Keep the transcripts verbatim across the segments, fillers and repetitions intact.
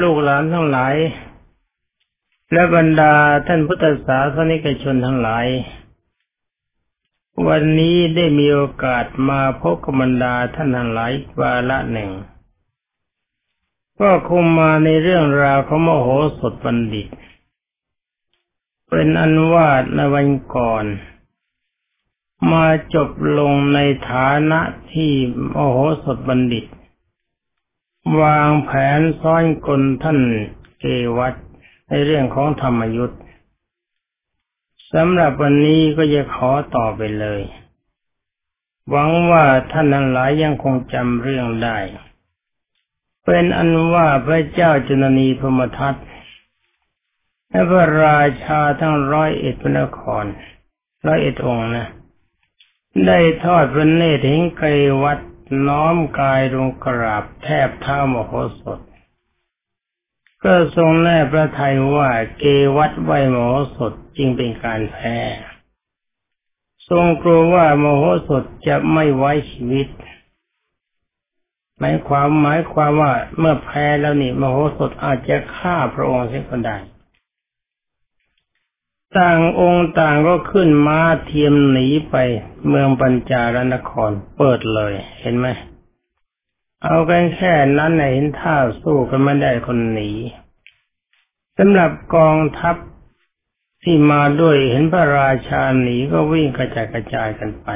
ลูกหลานทั้งหลายและบรรดาท่านพุทธศาสนิกชนทั้งหลายวันนี้ได้มีโอกาสมาพบกับบรรดาท่านทั้งหลายวาระหนึ่งก็คงมาในเรื่องราวของมโหสถบัณฑิตเป็นอันว่าในวันก่อนมาจบลงในฐานะที่มโหสถบัณฑิตวางแผนซ้อนกลท่านเกวัฏในเรื่องของธรรมยุทธ์สำหรับวันนี้ก็จะขอต่อไปเลยหวังว่าท่านทั้งหลายยังคงจำเรื่องได้เป็นอันว่าพระเจ้าจุลนีพมทัตและพระราชาทั้งร้อยเอ็ดพระนครร้อยเอ็ดองค์นะได้ทอดพระเนตรเห็นเกวัฏน้อมกายลงกราบแทบเท้ามโหสถก็ทรงแน่พระทัยว่าเกวัฏไหว้มโหสถจึงเป็นการแพ้ทรงกลัวว่ามโหสถจะไม่ไว้ชีวิตหมายความหมายความว่าเมื่อแพ้แล้วนี่มโหสถอาจจะฆ่าพระองค์เสียก็ได้ต่างองค์ต่างก็ขึ้นม้าเทียมหนีไปเมืองปัญจารนครเปิดเลยเห็นไหมเอากันแค่นั้นเห็นท่าสู้กันไม่ได้คนหนีสำหรับกองทัพที่มาด้วยเห็นพระราชาหนีก็วิ่งกระจายกระจายกันไป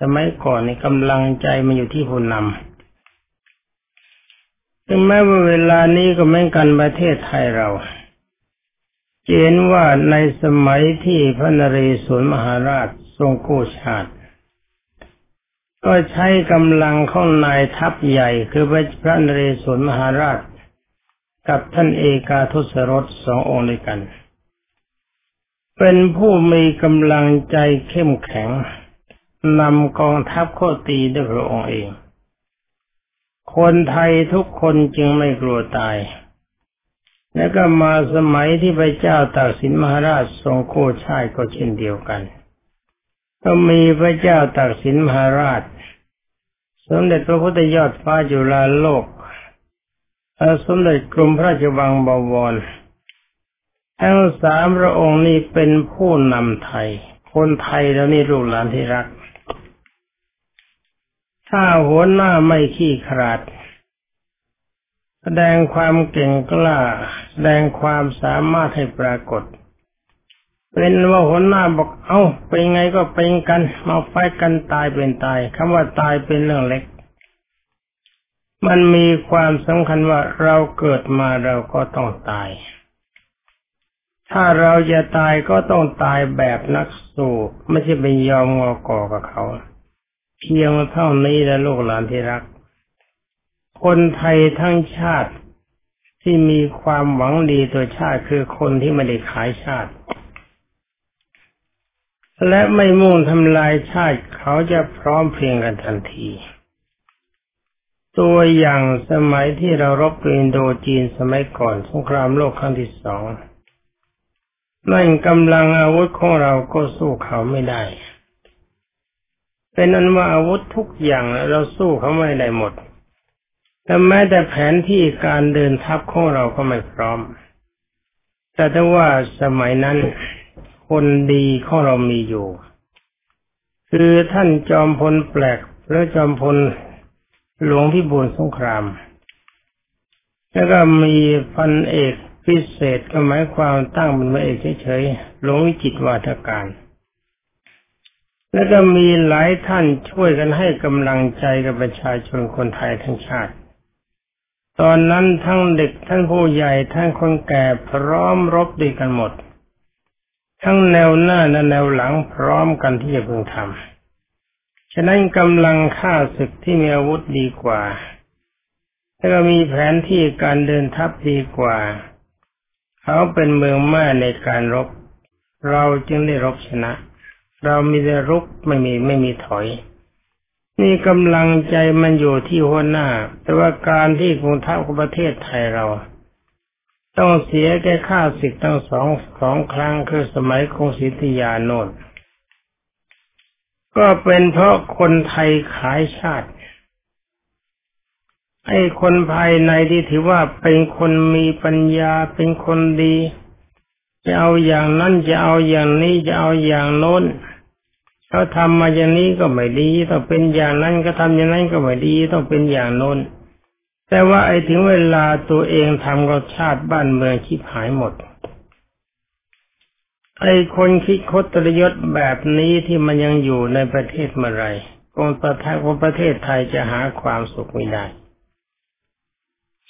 สมัยก่อนในกำลังใจมันอยู่ที่ผู้นำถึงแม้ว่าเวลานี้ก็เหมือนกันประเทศไทยเราเห็นว่าในสมัยที่พระนเรศวรมหาราชทรงกู้ชาติก็ใช้กำลังของนายทัพใหญ่คือพระนเรศวรมหาราชกับท่านเอกาทศรสสององค์ด้วยกันเป็นผู้มีกำลังใจเข้มแข็งนำกองทัพเข้าตีด้วยพระองค์เองคนไทยทุกคนจึงไม่กลัวตายแล้วก็มาสมัยที่พระเจ้าตากสินมหาราชทรงโคชาติก็เช่นเดียวกันก็มีพระเจ้าตากสินมหาราชสมเด็จพระพุทธยอดฟ้าจุฬาโลกสมเด็จกรมพระราชวังบวรทั้งสามพระองค์นี้เป็นผู้นำไทยคนไทยแล้วนี่ลูกหลานที่รักถ้าหัวหน้าไม่ขี้ขลาดแสดงความเก่งกล้าแสดงความสามารถให้ปรากฏเป็นว่าหัวหน้าบอกเอ้าเป็นไงก็เป็นกันมาไฟกันตายเป็นตายคำว่าตายเป็นเรื่องเล็กมันมีความสำคัญว่าเราเกิดมาเราก็ต้องตายถ้าเราจะตายก็ต้องตายแบบนักสู้ไม่ใช่ไปยอมงอก่อกับเขาเพียงเท่านี้แล้วลูกหลานที่รักคนไทยทั้งชาติที่มีความหวังดีต่อชาติคือคนที่ไม่ได้ขายชาติและไม่มุ่งทำลายชาติเขาจะพร้อมเพรียงกันทันทีตัวอย่างสมัยที่เรารบกับอินโดจีนสมัยก่อนสงครามโลกครั้งที่สองนั่นกำลังอาวุธของเราก็สู้เขาไม่ได้เป็นนั้นว่าอาวุธทุกอย่างเราสู้เขาไม่ได้หมดแต่แม้แต่แผนที่การเดินทัพของเราก็ไม่พร้อมแต่ถ้าว่าสมัยนั้นคนดีของเรามีอยู่คือท่านจอมพลแปลกหรือจอมพลหลวงพิบูลสงครามแล้วก็มีพันเอกพิเศษก็หมายความตั้งเป็นพระเอกเฉยๆหลวงวิจิตรวาทการแล้วก็มีหลายท่านช่วยกันให้กำลังใจกับประชาชนคนไทยทั้งชาติตอนนั้นทั้งเด็กทั้งผู้ใหญ่ทั้งคนแก่พร้อมรบด้วยกันหมดทั้งแนวหน้าและแนวหลังพร้อมกันที่จะพึงทำฉะนั้นกำลังฆ่าศึกที่มีอาวุธดีกว่าแล้วก็มีแผนที่การเดินทัพดีกว่าเขาเป็นเมืองแม่ในการรบเราจึงได้รบชนะเรามีแต่รุกไม่มีไม่มีถอยนี่กำลังใจมันอยู่ที่หัวหน้าแต่ว่าการที่กองทัพของประเทศไทยเราต้องเสียแก่ข้าศึกตั้งสองสองครั้งคือสมัยกรุงศรีอยุธยาโน่นก็เป็นเพราะคนไทยขายชาติ ไอ้คนภายในที่ถือว่าเป็นคนมีปัญญาเป็นคนดีจะเอาอย่างนั้นจะเอาอย่างนี้จะเอาอย่างโน้นเขาทำมาอย่างนี้ก็ไม่ดีต้องเป็นอย่างนั้นก็ทำอย่างนั้นก็ไม่ดีต้องเป็นอย่างโน้นแต่ว่าไอ้ถึงเวลาตัวเองทำกับชาติบ้านเมืองชิบหายหมดไอ้คนคิดคดตรยศแบบนี้ที่มันยังอยู่ในประเทศเมื่อไรกองประเทศของประเทศไทยจะหาความสุขไม่ได้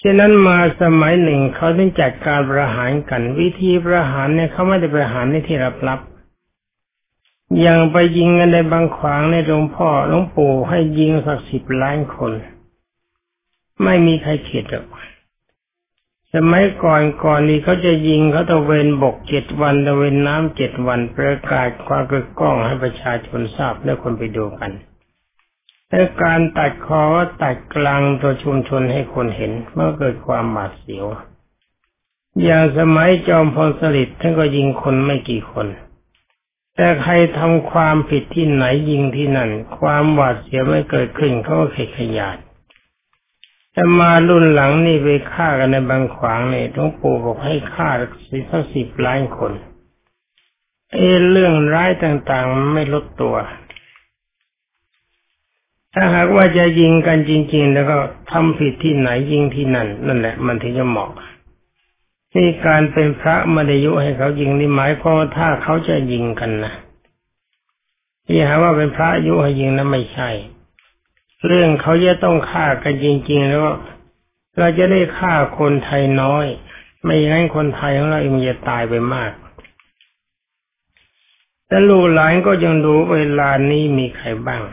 ฉะนั้นมาสมัยหนึ่งเขาได้จัดการประหารกันวิธีประหารเนี่ยเขาไม่ได้ประหารในที่ลับๆอย่างไปยิงกันในบางขวางในหลวงพ่อหลวงปู่ให้ยิงสักสิบล้านคนไม่มีใครเข็ดหรอกสมัยก่อนก่อนนี้เขาจะยิงเขาตะเวนบกเจ็ดวันตะเวนน้ำเจ็ดวันประกาศความกึกก้องให้ประชาชนทราบและคนไปดูกันแต่การตัดคอตัดกลางตัวชุมชนให้คนเห็นเมื่อเกิดความหวาดเสียวอย่างสมัยจอมพลสฤษดิ์ท่านก็ยิงคนไม่กี่คนแต่ใครทำความผิดที่ไหนยิงที่นั่นความหวาดเสียวไม่เกิดขึ้นเขาก็เข็ดขยาดแต่มารุ่นหลังนี่ไปฆ่ากันในบางขวางนี่หลวงปู่บอกให้ฆ่าสิบสักสิบล้านคนเอเรื่องร้ายต่างๆไม่ลดตัวถ้าหากว่าจะยิงกันจริงๆแล้วก็ทำผิดที่ไหนยิงที่นั่นนั่นแหละมันถึงจะเหมาะที่การเป็นพระไม่ได้ยุให้เขายิงนี่หมายความว่าถ้าเขาจะยิงกันนะที่หาว่าเป็นพระยุให้ยิงนั้นไม่ใช่เรื่องเขาจะต้องฆ่ากันจริงๆแล้วเราจะได้ฆ่าคนไทยน้อยไม่อย่างนั้นคนไทยของเราเองจะตายไปมากแต่ลูกหลานก็ยังรู้เวลานี้มีใครบ้าง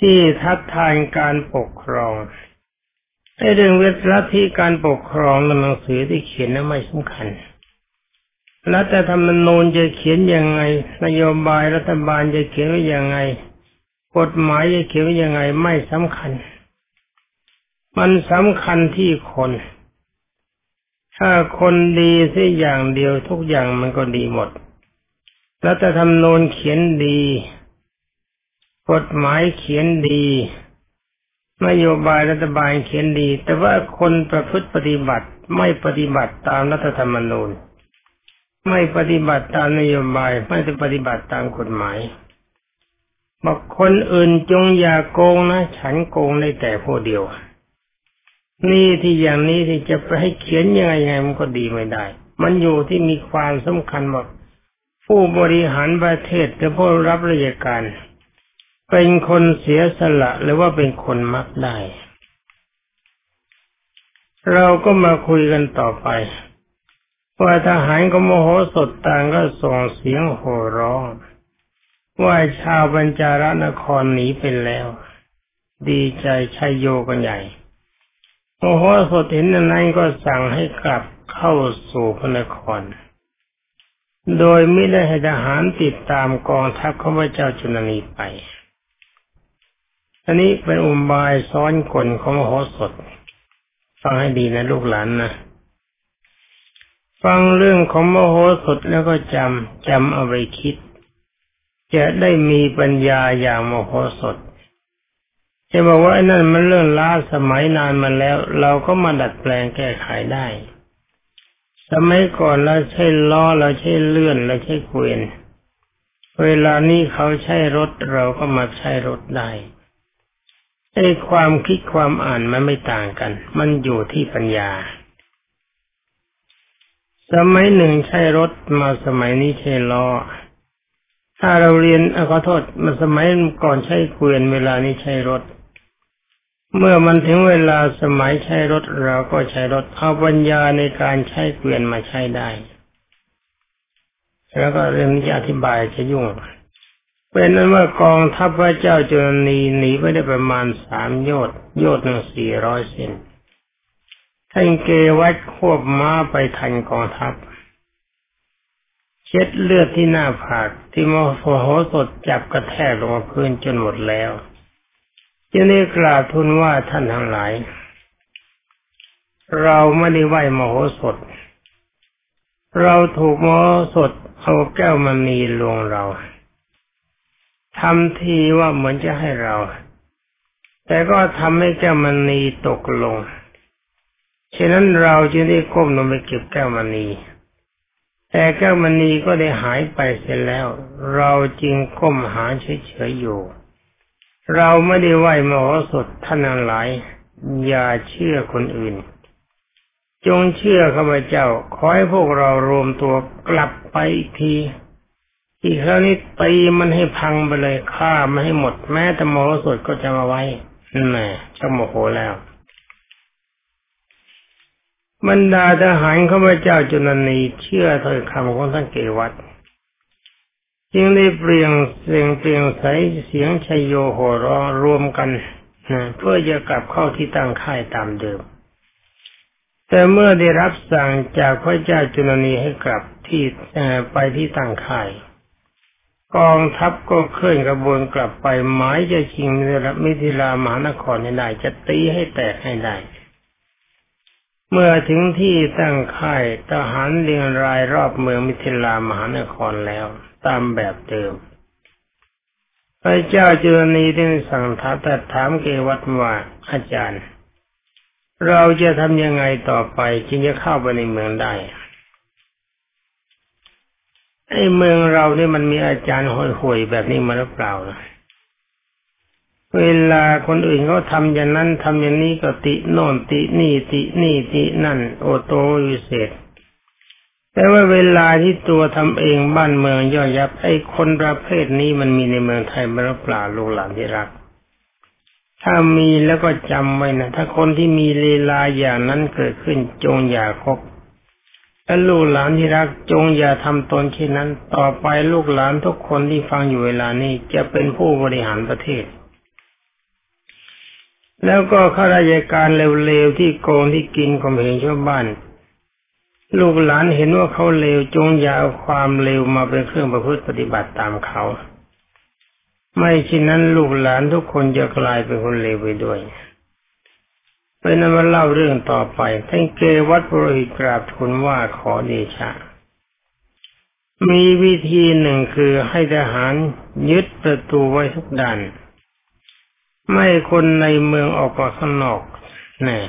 ที่ทัดทานการปกครองไอ้เรื่องลัทธิการปกครองในหนังสือที่เขียนนั้นไม่สำคัญรัฐธรรมนูญจะเขียนยังไงนโยบายรัฐบาลจะเขียนว่ายังไงกฎหมายจะเขียนว่ายังไงไม่สำคัญมันสำคัญที่คนถ้าคนดีสักอย่างเดียวทุกอย่างมันก็ดีหมดรัฐธรรมนูญเขียนดีกฎหมายเขียนดีนโยบายรัฐบาลเขียนดีแต่ว่าคนประพฤติปฏิบัติไม่ปฏิบัติตามรัฐธรรมนูญไม่ปฏิบัติตามนโยบายไม่ปฏิบัติตามกฎหมายบอกคนอื่นจงอย่าโกงนะฉันโกงได้แต่ผู้เดียวนี่ที่อย่างนี้ที่จะไปให้เขียนยังไงยังไงมันก็ดีไม่ได้มันอยู่ที่มีความสำคัญว่าผู้บริหารประเทศหรือผู้รับราชการเป็นคนเสียสละหรือว่าเป็นคนมักได้เราก็มาคุยกันต่อไปว่าทหารก็โมโหสดต่างก็ส่งเสียงโห่ร้องว่าชาวบัญจารนครหนีไปแล้วดีใจชัยโยกันใหญ่โมโหสดเห็นนั้นก็สั่งให้กลับเข้าสู่พระนครโดยไม่ได้ให้ทหารติดตามกองทัพของพระเจ้าจุลนีไปอันนี้เป็นอุบายซ้อนกลของมโหสถฟังให้ดีนะลูกหลานนะฟังเรื่องของมโหสถแล้วก็จำจำเอาไว้คิดจะได้มีปัญญาอย่างมโหสถจะบอกว่านั่นมันเรื่องล้าสมัยนานมาแล้วเราก็มาดัดแปลงแก้ไขได้สมัยก่อนเราใช้ล้อเราใช้เลื่อนเราใช้เกวียนเวลานี้เขาใช้รถเราก็มาใช้รถได้ไอ้ความคิดความอ่านมันไม่ต่างกันมันอยู่ที่ปัญญาสมัยหนึ่งใช้รถมาสมัยนี้ใช้ล้อถ้าเราเรียนขอโทษมาสมัยก่อนใช้เกวียนเวลานี้ใช้รถเมื่อมันถึงเวลาสมัยใช้รถเราก็ใช้รถเอาปัญญาในการใช้เกวียนมาใช้ได้แล้วก็เริ่มจะอธิบายจะยุ่งเป็นนั้นว่ากองทัพพระเจ้าจุลนีหนีไปได้ประมาณสามโยชน์โยชน์หนึ่งสี่ร้อยเซนท่านเกวัฏควบม้าไปทันกองทัพเช็ดเลือดที่หน้าผากที่มโหสถจับกระแทกลงกับพื้นจนหมดแล้วจึงได้กราบทูลว่าท่านทั้งหลายเราไม่ได้ไหว้มโหสถเราถูกมโหสถเอาแก้วมณีลวงเราทำทีว่าเหมือนจะให้เรา แต่ก็ทำให้แก้วมณีตกลงฉะนั้นเราจึงได้ก้มลงไปเก็บแก้วมณีแต่แก้วมณีก็ได้หายไปเสียแล้วเราจึงก้มหาเฉยๆอยู่เราไม่ได้ไหว้มโหสถท่านทั้งหลายอย่าเชื่อคนอื่นจงเชื่อข้าพเจ้าขอให้พวกเรารวมตัวกลับไปอีกทีอีกครั้งนี้ตีมันให้พังไปเลยฆ่ามันให้หมดแม้แต่มโหสถก็จะมาไว้นั่นแหละเจ้าโมโหแล้วบรรดาทหารข้าพเจ้าจุลนีเชื่อถ้อยคำของท่านเกวัฏจึงได้เปลี่ยนเสียงเปลี่ยนใสเสียงชัยโยโห่ร้องรวมกันเพื่อจะกลับเข้าที่ตั้งค่ายตามเดิมแต่เมื่อได้รับสั่งจากพระเจ้าจุลนีให้กลับที่ไปที่ตั้งค่ายกองทัพก็เคลื่อนกระบวนกลับไปหมายจะชิงมิถิลามหานครให้ได้จะตีให้แตกให้ได้เมื่อถึงที่ตั้งค่ายทหารเรียงรายรอบเมืองมิถิลามหานครแล้วตามแบบเดิมพระเจ้าจุลนีได้สั่งทัพแต่ถามเกวัฏว่าอาจารย์เราจะทำยังไงต่อไปจึงจะเข้าไปในเมืองได้ไอ้เมืองเราเนี่ยมันมีอาจารย์ห่วยๆแบบนี้มาหรือเปล่านะเวลาคนอื่นเขาทำอย่างนั้นทำอย่างนี้ก็ติโน่นตินี่ตินี่ตินั่นโอโตวิเศษแต่ว่าเวลาที่ตัวทำเองบ้านเมืองย่อยยับไอ้คนประเภทนี้มันมีในเมืองไทยมาหรือเปล่าลูกหลานที่รักถ้ามีแล้วก็จำไว้นะถ้าคนที่มีลีลาอย่างนั้นเกิดขึ้นจงอย่าคบและลูกหลานที่รักจงอย่าทำตนเช่นนั้นต่อไปลูกหลานทุกคนที่ฟังอยู่เวลานี้จะเป็นผู้บริหารประเทศแล้วก็ข้าราชการเลวๆที่โกงที่กินข่มเหงชาวบ้านลูกหลานเห็นว่าเขาเลวจงอย่าเอาความเลวมาเป็นเครื่องประพฤติปฏิบัติตามเขาไม่เช่นนั้นลูกหลานทุกคนจะกลายเป็นคนเลวไปด้วยเป็นนั้นมาเล่าเรื่องต่อไปท่านเกวัฏปุโรหิตกราบทูลว่าขอเดชะมีวิธีหนึ่งคือให้ทหารยึดประตูไว้ทุกด้านไม่คนในเมืองออกไปข้างนอกแน่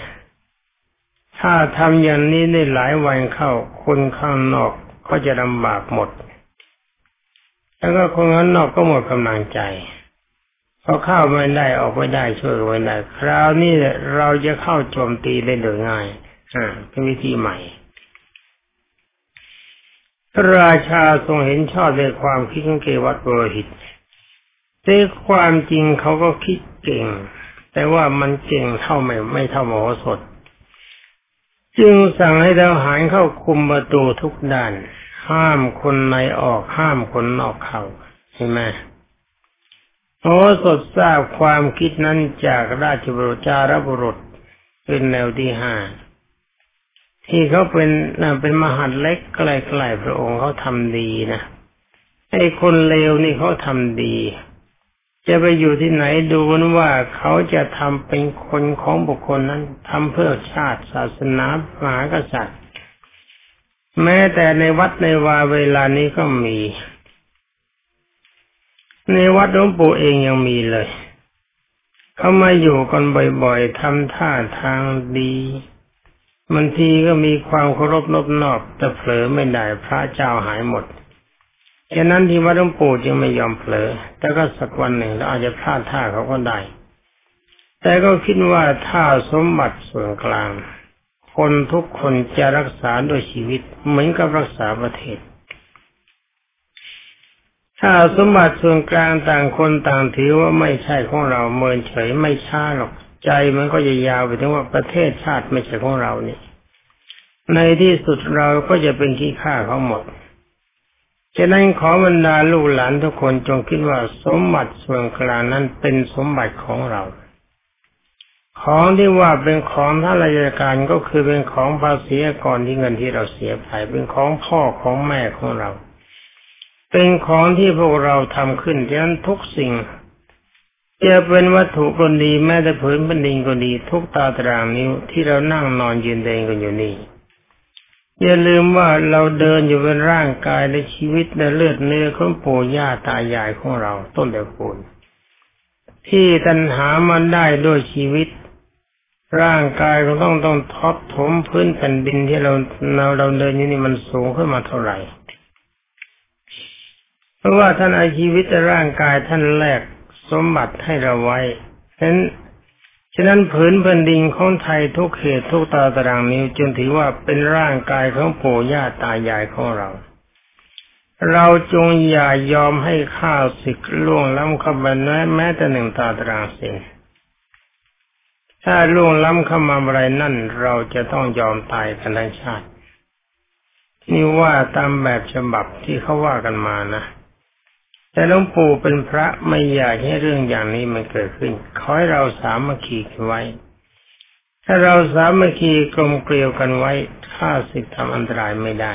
ถ้าทำอย่างนี้ได้หลายวันเข้าคนข้างนอกก็จะลำบากหมดแล้วก็คนข้างนอกก็หมดกำลังใจพอเข้าไม่ได้ออกไม่ได้ช่วยไม่ได้คราวนี้เราจะเข้าโจมตีได้โดยง่ายอ่าเป็นวิธีใหม่พระราชาทรงเห็นชอบในความคิดของเกวัฏปุโรหิตแต่ความจริงเขาก็คิดเก่งแต่ว่ามันเก่งเท่าไม่ไม่เท่ามโหสถจึงสั่งให้ทหารเข้าคุมประตูทุกด้านห้ามคนในออกห้ามคนนอกเข้าเห็นไหมมโหสถทราบความคิดนั้นจากราชบุรุษจารบุรุษเป็นแนวที่ห้าที่เขาเป็นเป็นมหาดเล็กใกล้ๆพระองค์เขาทำดีนะไอ้คนเลวนี่เขาทำดีจะไปอยู่ที่ไหนดูนะว่าเขาจะทำเป็นคนของบุคคลนั้นทำเพื่อชาติศาสนามหากษัตริย์แม้แต่ในวัดในวาเวลานี้ก็มีในวัดหลวงปู่เองยังมีเลยเขามาอยู่กันบ่อยๆทำท่าทางดีบางทีก็มีความเคารพนอบนอบแต่เผลอไม่ได้พระเจ้าหายหมดฉะนั้นที่วัดหลวงปู่จึงไม่ยอมเผลอแต่ก็สักวันหนึ่งเราอาจจะพลาดท่าเขาก็ได้แต่ก็คิดว่าถ้าสมบัติส่วนกลางคนทุกคนจะรักษาด้วยชีวิตเหมือนกับรักษาประเทศถ้าสมบัติส่วนกลางต่างคนต่างถือว่าไม่ใช่ของเราเมินเฉยไม่ช้าหรอกใจมันก็จะยาวไปถึงว่าประเทศชาติไม่ใช่ของเรานี่ในที่สุดเราก็จะเป็นขี้ข้าเขาหมดฉะนั้นขอบรรดาลูกหลานทุกคนจงคิดว่าสมบัติส่วนกลางนั้นเป็นสมบัติของเราของที่ว่าเป็นของท่านราชการก็คือเป็นของภาษีก่อนที่เงินที่เราเสียไปเป็นของพ่อของแม่ของเราเป็นของที่พวกเราทำขึ้นฉะนั้นทุกสิ่งจะเป็นวัตถุก็ดีแม้แต่พื้นแผ่นดินก็ดีทุกตาตรางนิ้วที่เรานั่งนอนยืนเดินกันอยู่นี่อย่าลืมว่าเราเดินอยู่เป็นร่างกายและชีวิตและเลือดเนื้อของปู่ย่าตายายของเราต้นตระกูล ที่ตัณหามันได้ด้วยชีวิตร่างกายก็ต้องต้องทบถมพื้นแผ่นดินที่เราเราเราเดินอยู่นี่มันสูงขึ้นมาเท่าไหร่เพราะว่าท่านเอาชีวิตร่างกายท่านแลกสมบัติให้เราไว้ฉะนั้นฉะนั้นพื้นแผ่นดินของไทยทุกเขตทุกตาตารางนิ้วจึงถือว่าเป็นร่างกายของปู่ย่าตายายของเราเราจงอย่ายอมให้ข้าศึกล่วงล้ำเข้ามาแม้แต่หนึ่งตาตารางเซนถ้าล่วงล้ำเข้ามาอะไรนั่นเราจะต้องยอมตายกันทั้งชาตินี่ว่าตามแบบฉบับที่เขาว่ากันมานะแต่หลวงปู่เป็นพระไม่อยากให้เรื่องอย่างนี้มันเกิดขึ้นขอให้เราสามัคคีกันไว้ถ้าเราสามัคคีกลมเกลียวกันไว้ข้าศึกทำอันตรายไม่ได้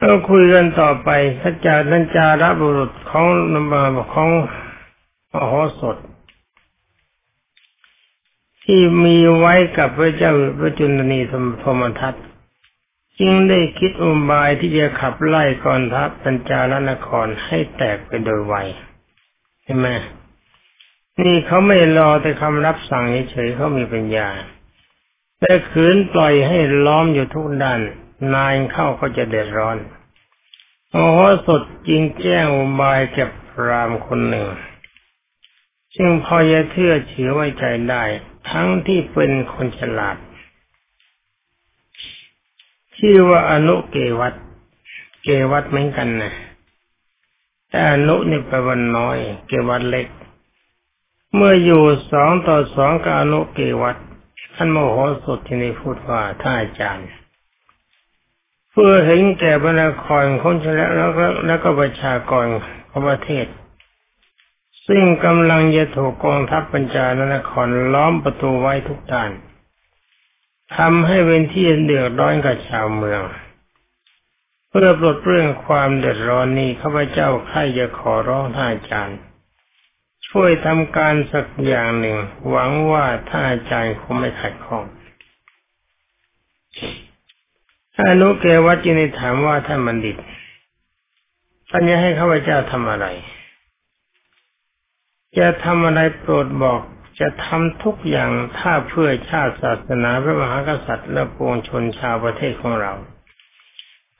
ก็คุยกันต่อไปสัจจานัญจาระบุรุษของนบาของมโหสถที่มีไว้กับพระเจ้าพระจุลนีพมทัตจึงได้คิดอุบายที่จะขับไล่กองทัพปัญจาลนครให้แตกไปโดยไวใช่ไหมนี่เขาไม่รอแต่คำรับสั่งเฉยๆเขามีปัญญาแต่ขืนปล่อยให้ล้อมอยู่ทุกด้านนายเข้าก็จะเดือดร้อนโอ้โหสดจริงแจ้งอุบายกับพราหมณ์คนหนึ่งซึ่งพอจะเชื่อเชื่อไว้ใจได้ทั้งที่เป็นคนฉลาดชื่อว่าอนุเกวัฏเกวัฏเหมือนกันนะแต่อนุนี่แปลว่าน้อยเกวัฏเล็กเมื่ออยู่สองต่อสองกับอนุเกวัฏท่านมโหสถที่นี่พูดว่าท่านอาจารย์เพื่อเห็นแก่พระนครของชนแล้วก็แล้วก็ประชากรของประเทศซึ่งกำลังจะถูกกองทัพปัญจาลนครล้อมประตูไว้ทุกด้านทำให้เป็นที่เดือดร้อนกับชาวเมืองเพื่อปลดเปลื้องความเดือดร้อนนี้ข้าพเจ้าใคร่จะขอร้องท่านอาจารย์ช่วยทำการสักอย่างหนึ่งหวังว่าท่านอาจารย์คงไม่ขัดข้องอนุเกวัฏจึงได้ถามว่าท่านบัณฑิตท่านจะให้ข้าพเจ้าทำอะไรจะทำอะไรโปรดบอกจะทำทุกอย่างถ้าเพื่อชาติศาสนาพระมหากษัตริย์และปวงชนชาวประเทศของเรา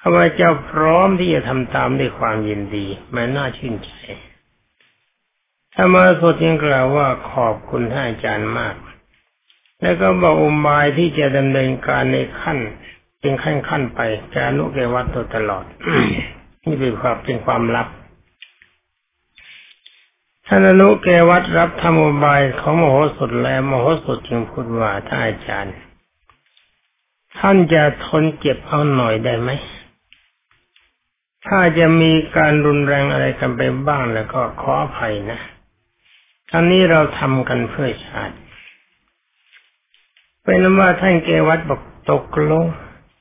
ข้าพเจ้าพร้อมที่จะทำตามด้วยความยินดีแม้น่าชื่นใจธรรมสดยังกล่าวว่าขอบคุณท่านอาจารย์มากแล้วก็บอกอุบายที่จะดำเนินการในขั้นเป็นขั้นๆไปจะอนุเกวัฏตลอด นี่เป็นความเป็นความลับท่านอนุเกวัฏรับธรรมอุบายของมโหสถแล้วมโหสถจึงพูดว่าท่านอาจารย์ท่านจะทนเจ็บเอาหน่อยได้ไหมถ้าจะมีการรุนแรงอะไรกันไปบ้างแล้วก็ขออภัยนะครั้งนี้เราทำกันเพื่อชาติเป็นว่าท่านเกวัฏบอกตกลง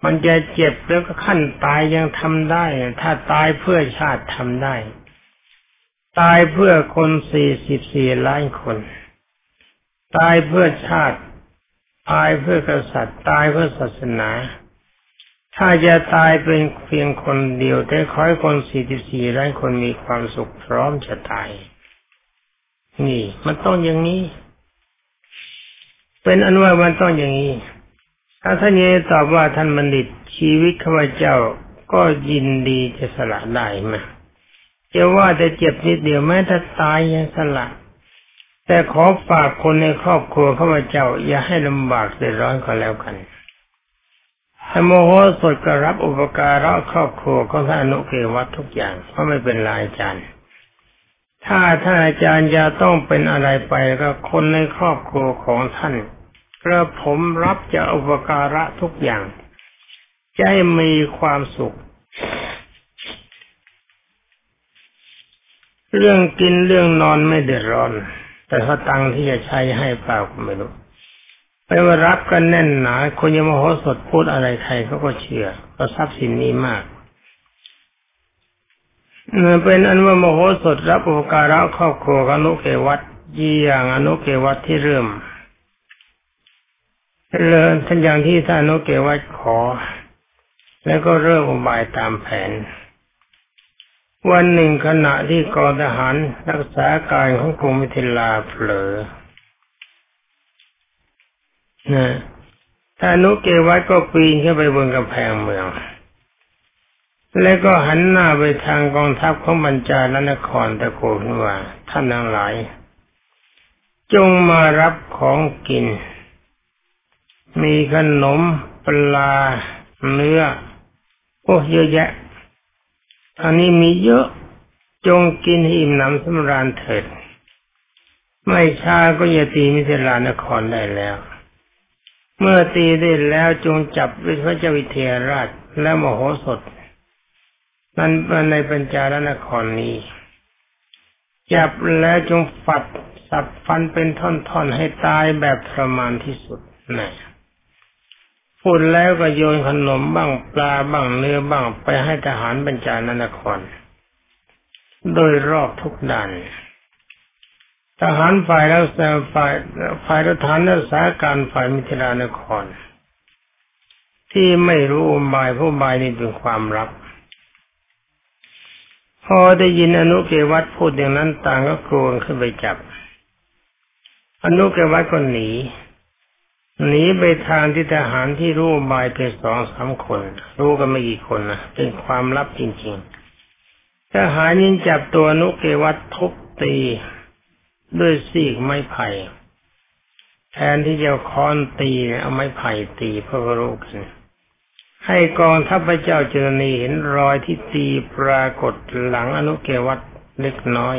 มันจะเจ็บแล้วก็ขั้นตายยังทำได้ถ้าตายเพื่อชาติทำได้ตายเพื่อคนสี่สิบสี่ล้านคนตายเพื่อชาติตายเพื่อกษัตริย์ตายเพื่อศาสนาถ้าจะตายเป็นเพียงคนเดียวแต่ขอให้คนสี่สิบสี่ล้านคนมีความสุขพร้อมจะตายนี่มันต้องอย่างนี้เป็นอันว่ามันต้องอย่างนี้ถ้าท่านเยตอบว่าท่านบัณฑิตชีวิตข้าพเจ้าก็ยินดีจะสละได้มาจะว่าจะเจ็บนิดเดียวแม้ถ้าตายยังสละแต่ขอฝากคนในครอบครัวข้าพเจ้าอย่าให้ลำบากเดือดร้อนก็แล้วกันท่านมโหสถก็รับอุปการะครอบครัวของท่านอนุเกวัฏทุกอย่างเพราะไม่เป็นไรอาจารย์ถ้าท่านอาจารย์จะต้องเป็นอะไรไปก็คนในครอบครัวของท่านกระผมรับจะอุปการะทุกอย่างจะให้มีความสุขเรื่องกินเรื่องนอนไม่เดือดร้อนแต่ถ้าตังค์ที่จะใช้ให้เปล่าก็ไม่รู้ไปว่ารับกันแน่นหนาคนยมโหสถพูดอะไรใครเขาก็เชื่อก็ทรัพย์สินนี้มากเป็นอันว่ามโหสถรับอุปการะครอบครัวอนุเกวัฏอย่างอนุเกวัฏที่เริ่มเลยท่านอย่างที่ท่านอนุเกวัฏขอแล้วก็เริ่มอุบายตามแผน วันหนึ่งขณะที่กองทหารรักษาการของกรมศิลาเผลอนะธนุเกวัตก็ปีนขึ้นไปบนกำแพงเมืองแล้วก็หันหน้าไปทางกองทัพของบัญจาลนครตะโกนว่าท่านทั้งหลายจงมารับของกินมีขนมปลาเนื้อโอ้เยอะแยะอันนี้มีเยอะจงกินอิ่มหนำสำราญเถิดไม่ช้าก็จะตีมิถิลานครได้แล้วเมื่อตีได้แล้วจงจับวิพระเจ้าวิเทหราชและมโหสถนั้นในปัญจาลนครนี้จับแล้วจงฝัดสับฟันเป็นท่อนๆให้ตายแบบทรมานที่สุดนะพูดแล้วก็โยนขนมบ้างปลาบ้างเนื้อบ้างไปให้ทหารปัญจาลนครโดยรอบทุกด้านทหารฝ่ายแล้วฝ่ายฝ่ายทหารและสายการฝ่ายมิถิลานครที่ไม่รู้หมายผู้หมายนี่เป็นความลับพอได้ยินอนุเกวัตพูดอย่างนั้นต่างก็กลัวขึ้นไปจับอนุเกวัตก็หนีหนีไปทางที่ทหารที่รู้หมายเป็นสองสามคนรู้กันไม่กี่คนนะเป็นความลับจริงๆทหารยิ่งจับตัวอนุเกวัตทุบตีด้วยสีกไม้ไผ่แทนที่จะค้อนตีเอาไม้ไผ่ตีพระรูปกันให้กองทัพพระเจ้าจุลนีเห็นรอยที่ตีปรากฏหลังอนุเกวัตเล็กน้อย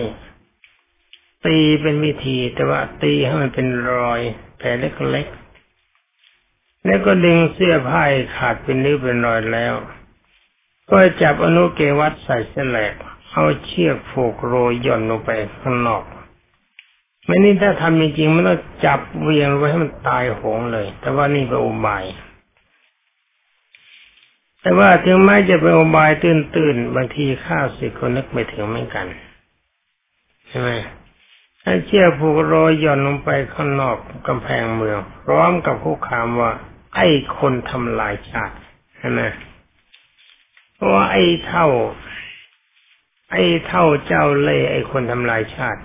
ตีเป็นวิธีแต่ว่าตีให้มันเป็นรอยแผลเล็กๆแล้วก็ดึงเสื้อผ้าขาดเป็นนิ้วเป็นรอยแล้วก็จับอนุเกวัตใส่เสแลกเอาเชือกผูกโรยย่อนลงไปข้างนอกไม่นี่ถ้าทำจริงๆมันต้องจับเวียงไว้ให้มันตายโหงเลยแต่ว่านี่เป็นอุบายแต่ว่าถึงแม้จะเป็นอุบายตื่นๆบางทีข้าศึกคนนึกไม่ถึงเหมือนกันใช่ไหมไอ้เชี่ยผูกโรยย่อนลงไปข้างนอกกำแพงเมืองพร้อมกับคุกคามว่าไอ้คนทำลายชาติใช่ไหมเพราะว่าไอ้เท่าไอ้เท่าเจ้าเล่ห์ไอ้คนทำลายชาติ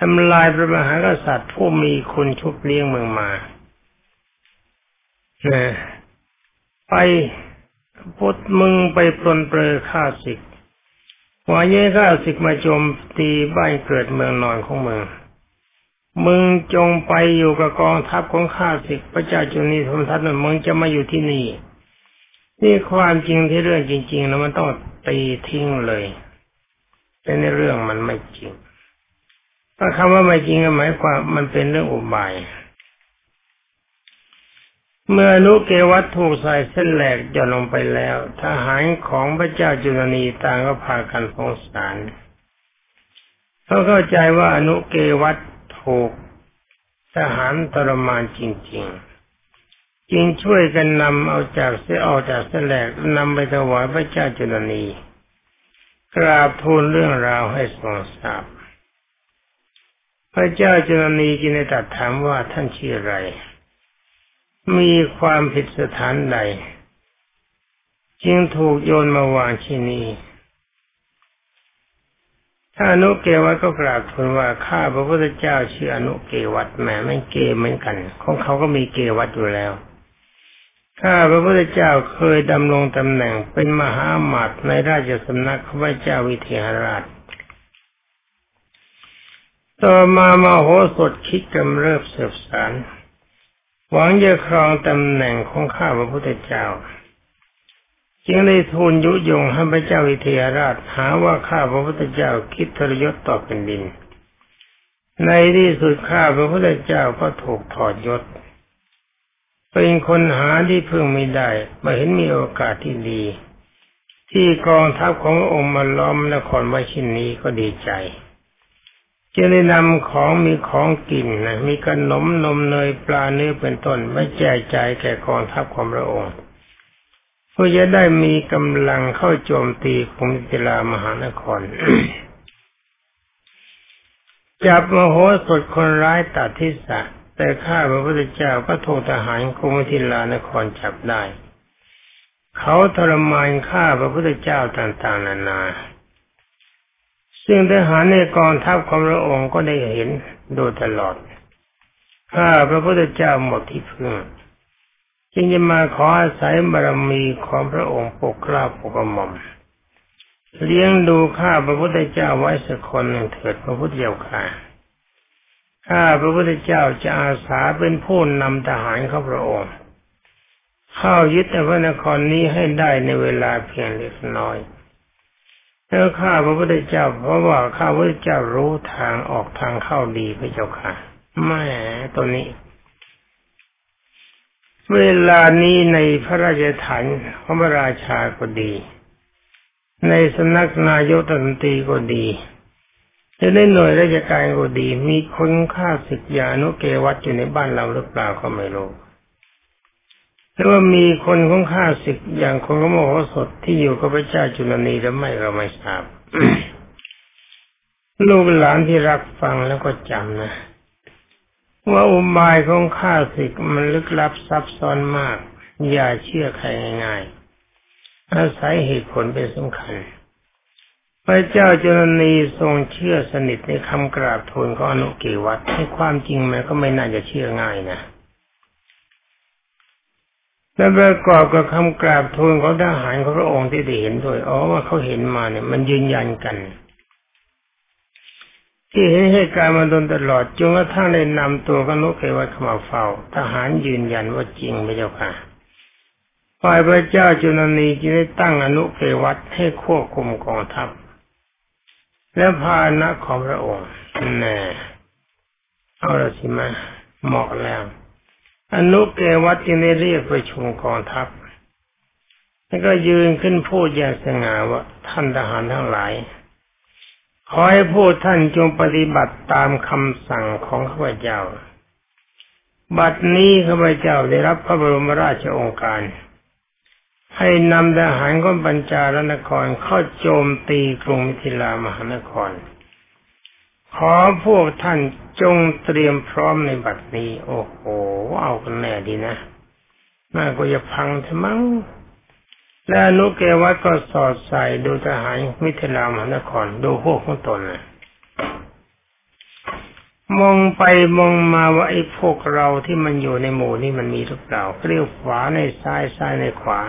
ทำลายพระมหากษัตริย์ผู้มีคุณชุบเลี้ยงเมืองมานะไปพดมึงไปปลนเปลือข้าศึกหวังให้ข้าศึกมาโจมตีบ้านเกิดเมืองนอนของเมืองมึงจงไปอยู่กับกองทัพของข้าศึกพระเจ้าจุลนีทมทัศน์มึงจะมาอยู่ที่นี่นี่ความจริงที่เรื่องจริงๆแล้วมันต้องตีทิ้งเลยแต่ในเรื่องมันไม่จริงถ้าคำว่าไม่จริงหมายความมันเป็นเรื่องอุบายเมื่ออนุเกวัตถูกสายเส้นแหลกย่อนลงไปแล้วทหารของพระเจ้าจุลนีต่างก็พากันสงสารเขาเข้าใจว่าอนุเกวัตถูกทหารทรมานจริงๆจึงช่วยกันนำเอาจากเส้นออกจากเส้นแหลกนำไปถวายพระเจ้าจุลนีกราบทูลเรื่องราวให้ทรงทราบพระเจ้าจุลนีจึงได้ตรัสถามว่าท่านชื่ออะไรมีความผิดสถานใดจึงถูกโยนมาวางที่นี่ถ้าอนุเกวัตก็กราบทูลว่าข้าพระพุทธเจ้าชื่ออนุเกวัตแหมไม่เกเหมือนกันของเขาก็มีเกวัตอยู่แล้วข้าพระพุทธเจ้าเคยดำรงตำแหน่งเป็นมหาอมาตย์ในราชสำนักของพระเจ้าวิเทหราชต่อมามโหสถคิดกำเริบเสบสารหวังจะครองตำแหน่งของข้าพระพุทธเจ้าจึงได้ทูลยุยงให้พระเจ้าวิเทหราชหาว่าข้าพระพุทธเจ้าคิดทรยศต่อแผ่นดินในที่สุดข้าพระพุทธเจ้าก็ถูกถอดยศเป็นคนหาที่พึ่งไม่ได้มาเห็นมีโอกาสที่ดีที่กองทัพขององค์มาล้อมนครไว้ชิ้นนี้ก็ดีใจจะได้นำของมีของกินนะมีขนมนมเนยปลาเนื้อเป็นต้นไปแจกจ่ายแก่กองทัพของพระองค์เพื่อจะได้มีกำลังเข้าโจมตีกรุงมิถิลามหานคร จับมโหสถคนร้ายตัดทิศะแต่ข้าพระพุทธเจ้าก็ถูกทหารกรุงมิถิลานครจับได้เขาทรมานข้าพระพุทธเจ้าต่างๆนานา ซึ่งทหารในกองทัพของพระองค์ก็ได้เห็นโดยตลอดข้าพระพุทธเจ้าหมดที่พึ่งจึงจะมาขออาศัยบารมีของพระองค์ปกเกล้าปกกระหม่อมเลี้ยงดูข้าพระพุทธเจ้าไว้สักคนหนึ่งเถิดพระพุทธเจ้าค่ะข้าพระพุทธเจ้าจะอาสาเป็นผู้นำทหารของพระองค์เข้ายึดพระนครนี้ให้ได้ในเวลาเพียงเล็กน้อยแล้วข้าพระพุทธเจ้าเพราะว่าข้าพระพุทธเจ้ารู้ทางออกทางเข้าดีพระเจ้าค่ะแม่ตัวนี้เวลานี้ในพระราชฐานพระราชาก็ดีในสำนักนายกรัฐมนตรีก็ดีจะได้หน่วยราชการก็ดีมีคนฆ่าศึกยานุเกวัตอยู่ในบ้านเราหรือเปล่าก็ไม่รู้หรือว่ามีคนของฆ่าศึกอย่างคนของมโหสถที่อยู่กับพระเจ้าจุลนีหรือไม่เราไม่ทราบ ลูกหลานที่รักฟังแล้วก็จำนะว่าอุบายของข้าศึกมันลึกลับซับซ้อนมากอย่าเชื่อใครง่ายๆอาศัยเหตุผลเป็นสำคัญพระเจ้าจุลนีทรงเชื่อสนิทในคำกราบทูลของอนุเกวัตให้ความจริงมันก็ไม่น่าจะเชื่อง่ายนะและประกอบกับคำกราบทูลของทหารของพระองค์ที่ได้เห็นด้วยอ๋อว่าเขาเห็นมาเนี่ยมันยืนยันกันที่เห็นเหตุการณ์มาโดนตลอดจนกระทั่งได้นำตัวกันลุกไปไว้ขมาเฝ้าทหารยืนยันว่าจริงพระเจ้าค่ะฝ่ายพระเจ้าจุลนีจึงได้ตั้งอนุเกวัตให้ควบคุมกองทัพและพานะของพระองค์แน่เอาละสิมาเหมาะแล้วอนุเกวัตจึงได้เรียกประชุมกองทัพแล้วก็ยืนขึ้นพูดอย่างสง่าว่าท่านทหารทั้งหลายขอให้ผู้ท่านจงปฏิบัติตามคำสั่งของข้าพเจ้าบัดนี้ข้าพเจ้าได้รับพระบรมราชโองการให้นำทหารของปัญจารนครเข้าโจมตีกรุงมิถิลามหานครขอพวกท่านจงเตรียมพร้อมในบัดนี้โอ้โหเอากันแน่ดีนะน่าก็จะพังทะมั้งและอนุเกวัตก็สอดใส่ดูทหารมิถิลามหานครดูพวกของตนน่ะมองไปมองมาว่าไอ้พวกเราที่มันอยู่ในหมู่นี่มันมีหรือเปล่าเลี้ยวขวาในซ้ายซ้ายในขวา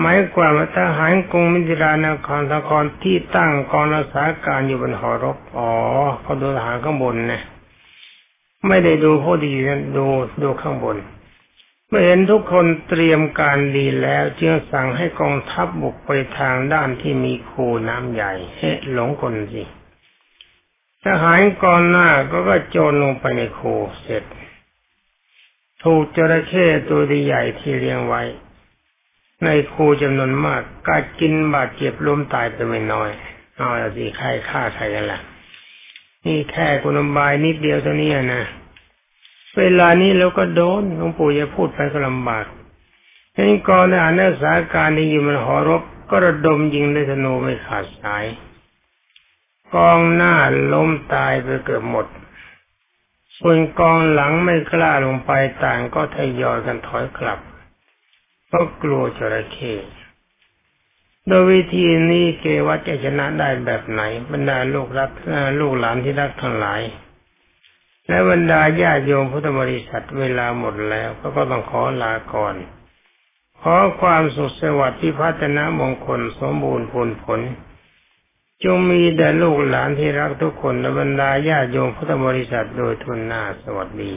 หมายความว่าทหารกรุงมิถิลานครนครที่ตั้งกองรักษาการอยู่บนหอรบอ๋อเขาดูทหารข้างบนนะไม่ได้ดูพวกที่อยู่นั้นดูดูข้างบนเมื่อเห็นทุกคนเตรียมการดีแล้วจึงสั่งให้กองทัพบุกไปทางด้านที่มีคูน้ำใหญ่เฮ้หลงกลสิทหารกองหน้าก็ก็โจรลงไปในคูเสร็จถูกจระเข้ตัวใหญ่ที่เลี้ยงไว้ในคูจำนวนมากกัดกินบาดเจ็บล้มตายไปไม่น้อยเอาละสิใครฆ่าใครกันล่ะนี่แค่กุลบายนิดเดียวเท่านี้นะเวลานี้เราก็โดนหลวงปู่จะพูดไปก็ลำบากฉะนั้นก่อนอาณาสาการนี้อยู่มันหอรบก็ระดมยิงด้วยธนูไม่ขาดสายกองหน้าล้มตายไปเกือบหมดส่วนกองหลังไม่กล้าลงไปต่างก็ทยอยกันถอยกลับเพราะกลัวจระเข้โดยวิธีนี้เกวัตจะชนะได้แบบไหนบรรดาลูกรักลูกหลานที่รักทั้งหลายและบรรดาญาโยมพุทธบริษัทเวลาหมดแล้วก็ก็ต้องขอลาก่อนขอความสุขสวัสดิ์พิพัฒนมงคลสมบูรณ์ผลผลจงมีแด่ลูกหลานที่รักทุกคนและบรรดาญาโยมพุทธบริษัทโดยทั่วหน้าสวัสดี